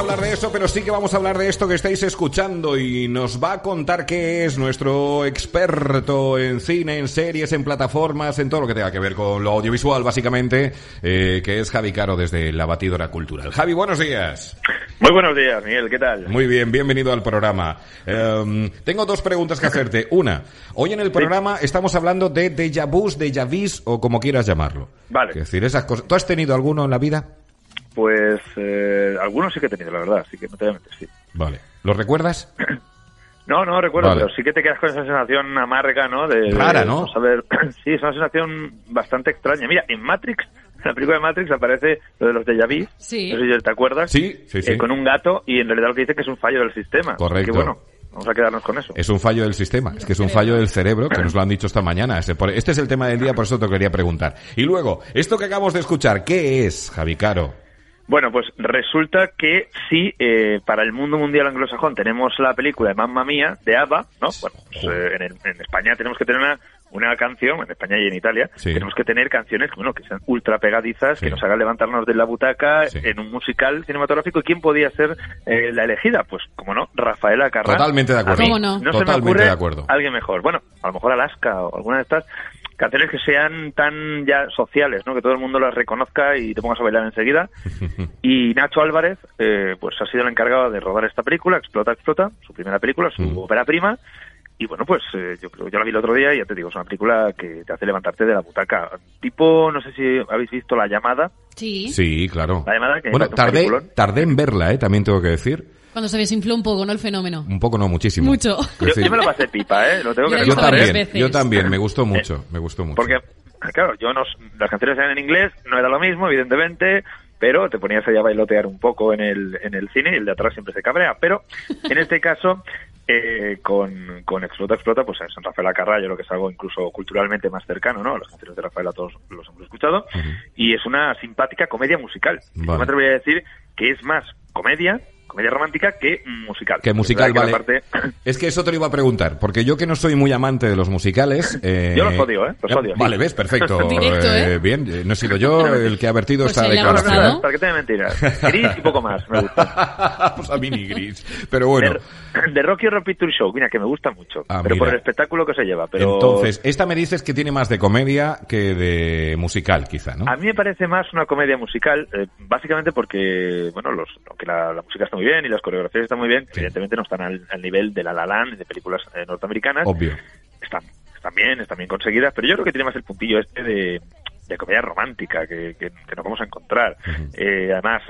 a hablar de eso, pero sí que vamos a hablar de esto que estáis escuchando y nos va a contar qué es nuestro experto en cine, en series, en plataformas, en todo lo que tenga que ver con lo audiovisual, básicamente, que es Javi Caro desde La Batidora Cultural. Javi, buenos días. Muy buenos días, Miguel, ¿qué tal? Muy bien, bienvenido al programa. Tengo dos preguntas que hacerte. Una, hoy en el programa estamos hablando de déjà vus, déjà vis o como quieras llamarlo. Vale. Es decir, esas cosas. ¿Tú has tenido alguno en la vida? Pues algunos sí que he tenido, la verdad, así que no te voy a mentir, sí. Vale. ¿Los recuerdas? No recuerdo, vale. Pero sí que te quedas con esa sensación amarga, ¿no? Rara, ¿no? Vamos a ver. Sí, es una sensación bastante extraña. Mira, en Matrix, en la película de Matrix aparece lo de los déjà vu. Sí. No sé si te acuerdas. Sí. Con un gato y en realidad lo que dice es que es un fallo del sistema. Correcto. Que bueno, vamos a quedarnos con eso. Es un fallo del sistema, es que es un fallo del cerebro, que nos lo han dicho esta mañana. Este es el tema del día, por eso te quería preguntar. Y luego, esto que acabamos de escuchar, ¿qué es, Javi Caro? Bueno, pues resulta que sí, para el mundo mundial anglosajón tenemos la película de Mamma Mía, de ABBA, ¿no? Bueno, pues, en España tenemos que tener una canción, en España y en Italia, sí. Tenemos que tener canciones que sean ultra pegadizas, sí. Que nos hagan levantarnos de la butaca, sí. En un musical cinematográfico. ¿Y quién podía ser la elegida? Pues, como no, Raffaella Carrà. Totalmente de acuerdo. ¿Cómo no? No totalmente se me ocurre de acuerdo. Alguien mejor. Bueno, a lo mejor Alaska o alguna de estas canciones que sean tan ya sociales, ¿no? Que todo el mundo las reconozca y te pongas a bailar enseguida. Y Nacho Álvarez, pues ha sido el encargado de rodar esta película, Explota, su primera película, su ópera prima. Y bueno, pues yo la vi el otro día y ya te digo, es una película que te hace levantarte de la butaca. Tipo, no sé si habéis visto La Llamada. Sí, claro. La Llamada, que bueno, tardé en verla, también tengo que decir. Cuando se desinfló un poco, ¿no? El fenómeno. Un poco no, muchísimo. Mucho. Yo me lo pasé pipa, ¿eh? Lo tengo que reconocer. Yo también, me gustó mucho. Porque, claro, las canciones eran en inglés, no era lo mismo, evidentemente, pero te ponías allá a bailotear un poco en el cine y el de atrás siempre se cabrea. Pero, en este caso, con Explota, pues en Raffaella Carrà, yo creo que es algo incluso culturalmente más cercano, ¿no? Las canciones de Raffaella todos los hemos escuchado. Uh-huh. Y es una simpática comedia musical. Vale. Yo me atrevería a decir que es más comedia romántica que musical. Que musical, vale. Es que eso te lo iba a preguntar, porque yo que no soy muy amante de los musicales... Yo los odio, ¿eh? Los odio. Vale, ¿ves? Perfecto. Directo, ¿eh? Bien, no he sido yo el que ha vertido esta declaración. No, ¿para qué te mentiras? Gris y poco más, me gusta. Pues a mí ni gris, pero bueno. The Rocky Horror Picture Show, mira, que me gusta mucho, pero mira, por el espectáculo que se lleva. Pero... Entonces, esta me dices que tiene más de comedia que de musical, quizá, ¿no? A mí me parece más una comedia musical, básicamente porque, bueno, que la música está muy bien y las coreografías están muy bien, sí. Evidentemente no están al nivel de La La Land, de películas norteamericanas. Obvio. Están bien conseguidas, pero yo creo que tiene más el puntillo de comedia romántica que nos vamos a encontrar. Uh-huh. Además,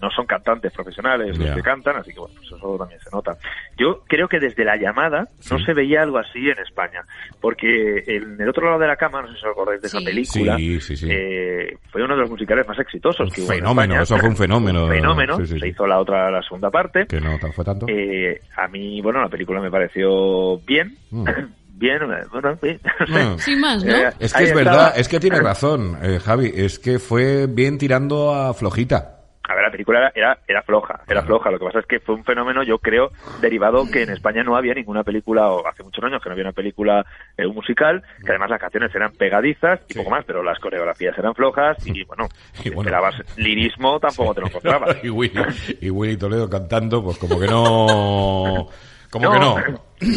no son cantantes profesionales los que cantan, así que bueno, pues eso también se nota. Yo creo que desde La Llamada no se veía algo así en España, porque en el otro lado de la cama, no sé si os acordáis de esa película, fue uno de los musicales más exitosos. Que fenómeno, hubo en España. Eso fue un fenómeno. Sí. Se hizo la segunda parte. Que no fue tanto. A mí, bueno, la película me pareció bien. Bien. No. Sin más, ¿no? Es que es verdad, es que tiene razón, Javi, es que fue bien tirando a flojita. A ver, la película era floja, lo que pasa es que fue un fenómeno, yo creo, derivado que en España no había ninguna película, o hace muchos años que no había una película un musical, que además las canciones eran pegadizas y poco más, pero las coreografías eran flojas y bueno, esperabas lirismo, tampoco te lo encontrabas. Y Willy Toledo cantando, pues como que no... Como que no.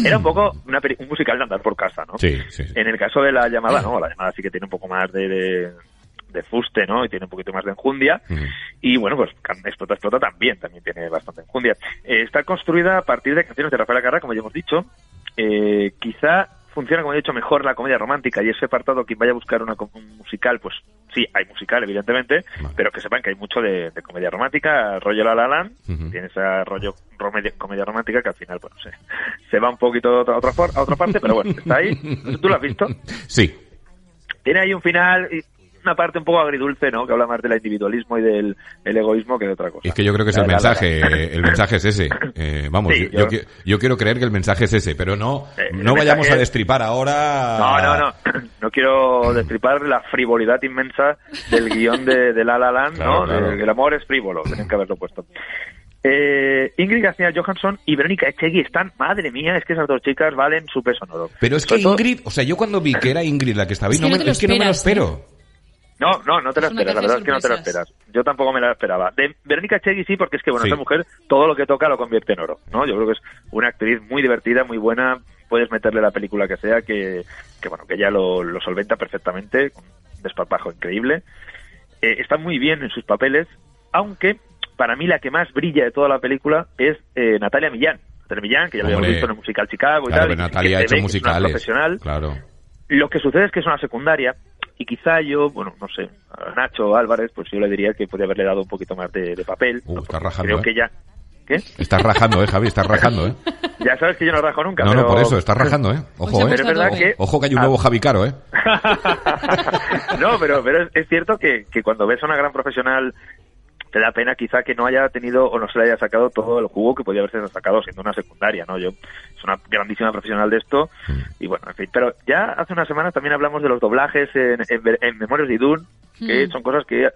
Era un poco un musical de andar por casa, ¿no? Sí. En el caso de La Llamada, ¿no? La Llamada sí que tiene un poco más de fuste, ¿no? Y tiene un poquito más de enjundia. Uh-huh. Y bueno, pues Explota también tiene bastante enjundia. Está construida a partir de canciones de Raffaella Carrà, como ya hemos dicho. Quizá funciona, como he dicho, mejor la comedia romántica y ese apartado, quien vaya a buscar un musical, pues sí, hay musical, evidentemente, vale. Pero que sepan que hay mucho de comedia romántica, rollo La La Land, uh-huh. Tiene ese rollo comedia romántica que al final, bueno, se va un poquito a otra parte, pero bueno, está ahí. ¿Tú lo has visto? Sí. Tiene ahí un final... Una parte un poco agridulce, ¿no? Que habla más del individualismo y del egoísmo que de otra cosa. Es que yo creo que es el mensaje. El mensaje es ese. Yo quiero creer que el mensaje es ese, pero no vayamos a destripar ahora. No. No quiero destripar la frivolidad inmensa del guión de La La Land, claro, ¿no? Claro. El amor es frívolo, tienen que haberlo puesto. Ingrid García Johansson y Verónica Echegui están, madre mía, es que esas dos chicas valen su peso en oro. Pero es que Ingrid, o sea, yo cuando vi que era Ingrid la que estaba ahí, es que no me lo espero. No te lo esperas, la verdad es que no te lo esperas. Yo tampoco me la esperaba. De Verónica Echegui sí, porque es que, bueno, esta mujer todo lo que toca lo convierte en oro, ¿no? Yo creo que es una actriz muy divertida, muy buena, puedes meterle la película que sea, que bueno, que ella lo solventa perfectamente, con un desparpajo increíble. Está muy bien en sus papeles, aunque para mí la que más brilla de toda la película es Natalia Millán. Natalia Millán, que ya lo habíamos visto en el musical Chicago y tal. Natalia ha hecho musicales, es profesional. Claro. Lo que sucede es que es una secundaria. Y quizá yo, bueno, no sé, a Nacho Álvarez, pues yo le diría que podría haberle dado un poquito más de papel. ¿No? Está rajando, creo que ya... ¿Qué? Estás rajando, Javi, estás rajando, Ya sabes que yo no rajo nunca. No, por eso, estás rajando, Ojo, Pero es verdad que... Ojo que hay un nuevo Javi Caro, No, pero es cierto que cuando ves a una gran profesional... Te da pena quizá que no haya tenido o no se le haya sacado todo el jugo que podía haberse sacado siendo una secundaria, ¿no? Yo es una grandísima profesional de esto y bueno, en fin. Pero ya hace una semana también hablamos de los doblajes en Memorias de Idún, que son cosas que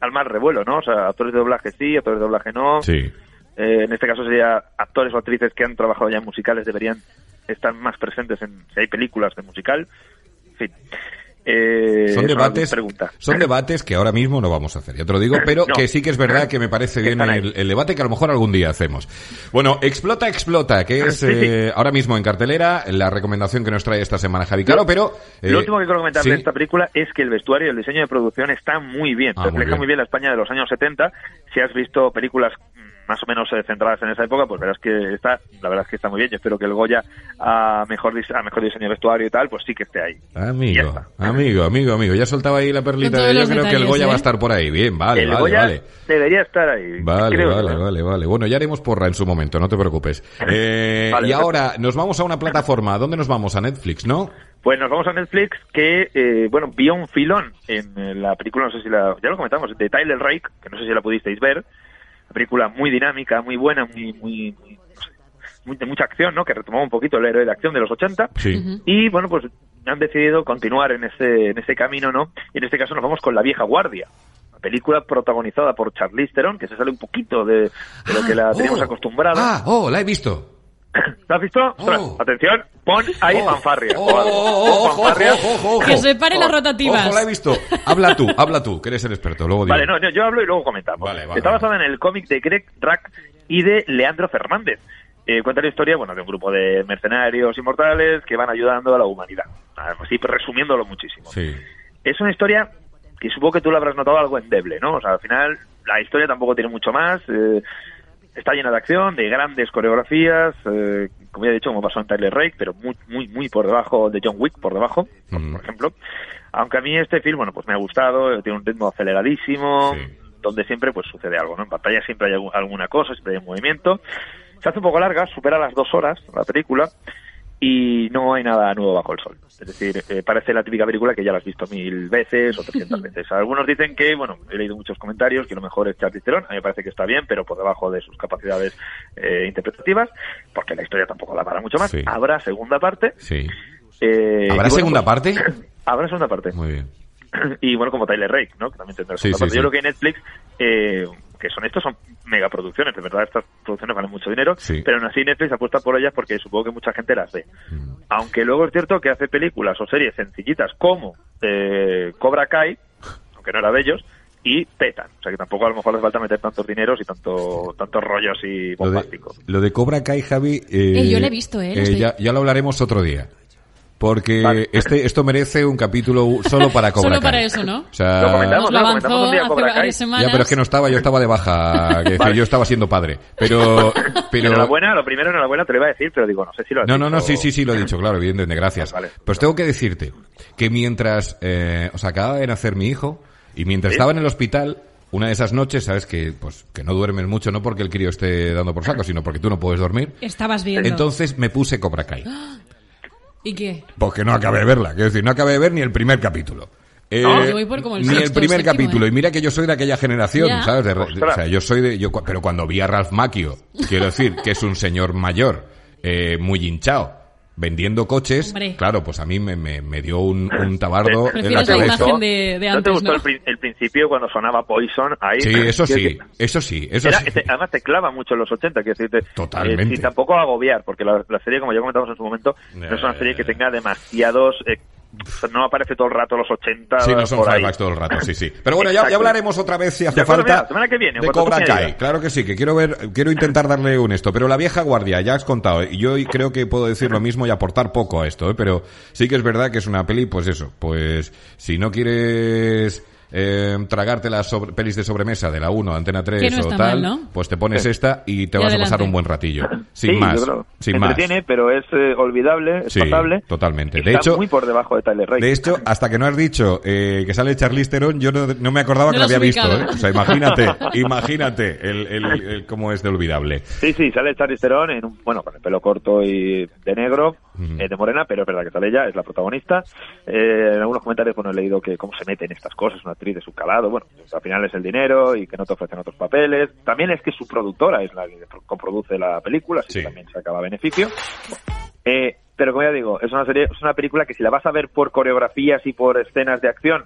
al mal revuelo, ¿no? O sea, actores de doblaje sí, actores de doblaje no. Sí. En este caso sería actores o actrices que han trabajado ya en musicales deberían estar más presentes en si hay películas de musical. En fin. Son debates que ahora mismo no vamos a hacer, ya te lo digo, pero no, que sí que es verdad que me parece bien el debate que a lo mejor algún día hacemos. Bueno, Explota, que es ahora mismo en cartelera la recomendación que nos trae esta semana Javi Caro, pero... lo último que quiero comentar de esta película es que el vestuario y el diseño de producción está muy bien, refleja muy bien la España de los años 70, si has visto películas... más o menos centradas en esa época, pues verás que está, la verdad es que está muy bien. Yo espero que el Goya a mejor diseño de vestuario y tal, pues sí que esté ahí. Amigo, ya soltaba ahí la perlita. Yo creo que el Goya va a estar por ahí. Bien, vale. Debería estar ahí. Vale. Bueno, ya haremos porra en su momento, no te preocupes. Vale, y ahora nos vamos a una plataforma. ¿Dónde nos vamos? A Netflix, ¿no? Pues nos vamos a Netflix, que, bueno, vio un filón en la película, no sé si la... Ya lo comentamos, de Tyler Rake, que no sé si la pudisteis ver. Película muy dinámica, muy buena, muy de mucha acción, ¿no? Que retomaba un poquito el héroe de acción de los 80. Sí. Y bueno, pues han decidido continuar en ese camino, ¿no? Y en este caso nos vamos con La Vieja Guardia, una película protagonizada por Charlize Theron, que se sale un poquito de lo que la teníamos acostumbrada. La he visto. ¿La has visto? Atención, pon ahí fanfarria. Que se pare las rotativas. La he visto. Habla tú, que eres el experto. Luego digo. Vale, no, yo hablo y luego comentamos. Vale, está basada en el cómic de Greg Rucka y de Leandro Fernández. Cuenta la historia, bueno, de un grupo de mercenarios inmortales que van ayudando a la humanidad. Así resumiéndolo muchísimo. Sí. Es una historia que supongo que tú la habrás notado algo endeble, ¿no? O sea, al final la historia tampoco tiene mucho más. Está llena de acción, de grandes coreografías, como ya he dicho, como pasó en Tyler Rake, pero muy por debajo de John Wick, por ejemplo. Aunque a mí este film, bueno, pues me ha gustado, tiene un ritmo aceleradísimo, donde siempre pues sucede algo, ¿no? En pantalla siempre hay alguna cosa, siempre hay un movimiento. Se hace un poco larga, supera las 2 horas la película, y no hay nada nuevo bajo el sol. Es decir, parece la típica película que ya la has visto 1000 veces o 300 veces. Algunos dicen que, bueno, he leído muchos comentarios que lo mejor es Charlize Theron. A mí me parece que está bien, pero por debajo de sus capacidades interpretativas, porque la historia tampoco da para mucho más. Sí. Habrá segunda parte. Sí. ¿Habrá segunda parte? Habrá segunda parte. Muy bien. Y bueno, como Tyler Rake, ¿no? Que también tendrá segunda parte. Sí. Yo creo que Netflix... que son megaproducciones, de verdad estas producciones valen mucho dinero, pero aún así Netflix apuesta por ellas porque supongo que mucha gente las ve. Aunque luego es cierto que hace películas o series sencillitas como Cobra Kai, aunque no era de ellos, y petan. O sea que tampoco a lo mejor les falta meter tantos dineros y tantos rollos y bombástico. Lo de Cobra Kai, Javi... yo lo he visto, ya lo hablaremos otro día. Porque vale. Esto merece un capítulo solo para Cobra Kai. Solo para eso, ¿no? O sea, lo comentamos un día Cobra Kai. Ya, pero es que no estaba, yo estaba de baja, yo estaba siendo padre. Pero enhorabuena, lo primero enhorabuena te lo iba a decir, pero digo, no sé si lo has dicho. No, sí, lo he dicho, claro, evidentemente, gracias. Vale. Pues tengo que decirte que mientras, acaba de nacer mi hijo, y mientras estaba en el hospital, una de esas noches, sabes que que no duermes mucho, no porque el crío esté dando por saco, sino porque tú no puedes dormir. Estabas viendo. Entonces me puse Cobra Kai. ¿Y qué? Porque no acabé de verla, quiero decir, no acabé de ver ni el primer capítulo. Y mira que yo soy de aquella generación, ¿sabes? Pero cuando vi a Ralph Macchio, quiero decir, que es un señor mayor, muy hinchado, vendiendo coches, claro, pues a mí me dio un tabardo en la cabeza. ¿No te gustó el principio cuando sonaba Poison ahí? Sí, eso sí. Además te clava mucho en los 80, quiero decirte. Totalmente. Y tampoco agobiar, porque la serie, como ya comentamos en su momento, no es una serie que tenga demasiados no aparece todo el rato los 80. Sí, no son flashbacks todo el rato, sí, sí. Pero bueno, ya hablaremos otra vez si hace falta. La semana que viene, de Cobra Kai, claro que sí, que quiero intentar darle un esto. Pero La vieja guardia, ya has contado, yo creo que puedo decir lo mismo y aportar poco a esto, pero sí que es verdad que es una peli, pues eso, pues si no quieres... tragarte las pelis de sobremesa de la 1, Antena 3 o tal, ¿no? Pues te pones esta y te vas a pasar un buen ratillo. Sin más. Entretiene, pero es olvidable, es pasable. Totalmente. De hecho, muy por debajo de Tyler Rake. De hecho, hasta que no has dicho que sale Charlize Theron, yo no me acordaba que la había visto. O sea, imagínate el cómo es de olvidable. Sí, sí, sale Charlize Theron con el pelo corto y de negro, de morena, pero es verdad que sale ella, es la protagonista. En algunos comentarios he leído que cómo se meten estas cosas, una actriz de su calado, al final es el dinero y que no te ofrecen otros papeles. También es que su productora es la que coproduce la película, así que también se acaba beneficio. Pero como ya digo, es una película que si la vas a ver por coreografías y por escenas de acción,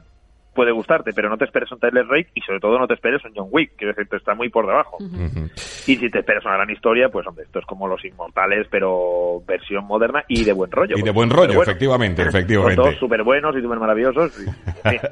puede gustarte, pero no te esperes un Tyler Rake y sobre todo no te esperes un John Wick, que está muy por debajo. Uh-huh. Y si te esperas una gran historia, pues hombre, esto es como Los Inmortales, pero versión moderna y de buen rollo. Y de buen rollo, efectivamente. Son todos súper buenos y súper maravillosos.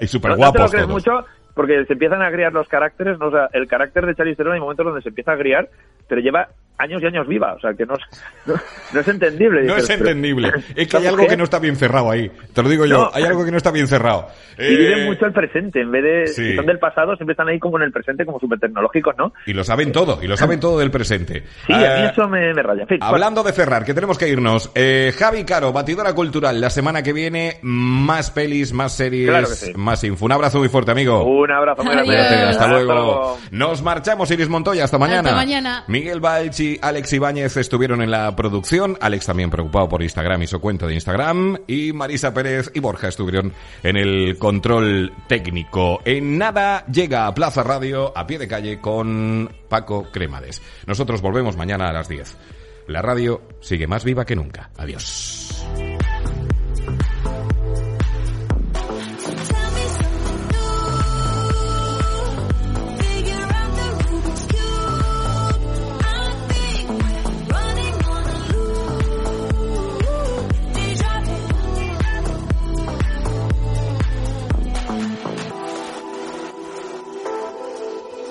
Y súper guapos. No te lo crees mucho porque se empiezan a griar los caracteres, ¿no? O sea, el carácter de Charlize Theron hay momentos donde se empieza a griar, pero lleva años y años viva, o sea, que no es entendible. No es entendible. Es que hay algo que no está bien cerrado ahí. Te lo digo yo, hay algo que no está bien cerrado. Y viven mucho el presente, en vez de... Si son del pasado, siempre están ahí como en el presente, como súper tecnológicos, ¿no? Y lo saben todo del presente. Sí, a mí eso me raya. En fin, hablando de cerrar, que tenemos que irnos. Javi Caro, Batidora Cultural, la semana que viene, más pelis, más series, claro que sí, más info. Un abrazo muy fuerte, amigo. Un abrazo muy fuerte. Hasta luego. Nos marchamos, Iris Montoya, hasta mañana. Hasta mañana. Miguel Balch y Alex Ibáñez estuvieron en la producción. Alex también preocupado por Instagram y su cuenta de Instagram. Y Marisa Pérez y Borja estuvieron en el control técnico. En nada llega a Plaza Radio a pie de calle con Paco Cremades. Nosotros volvemos mañana a las 10. La radio sigue más viva que nunca. Adiós.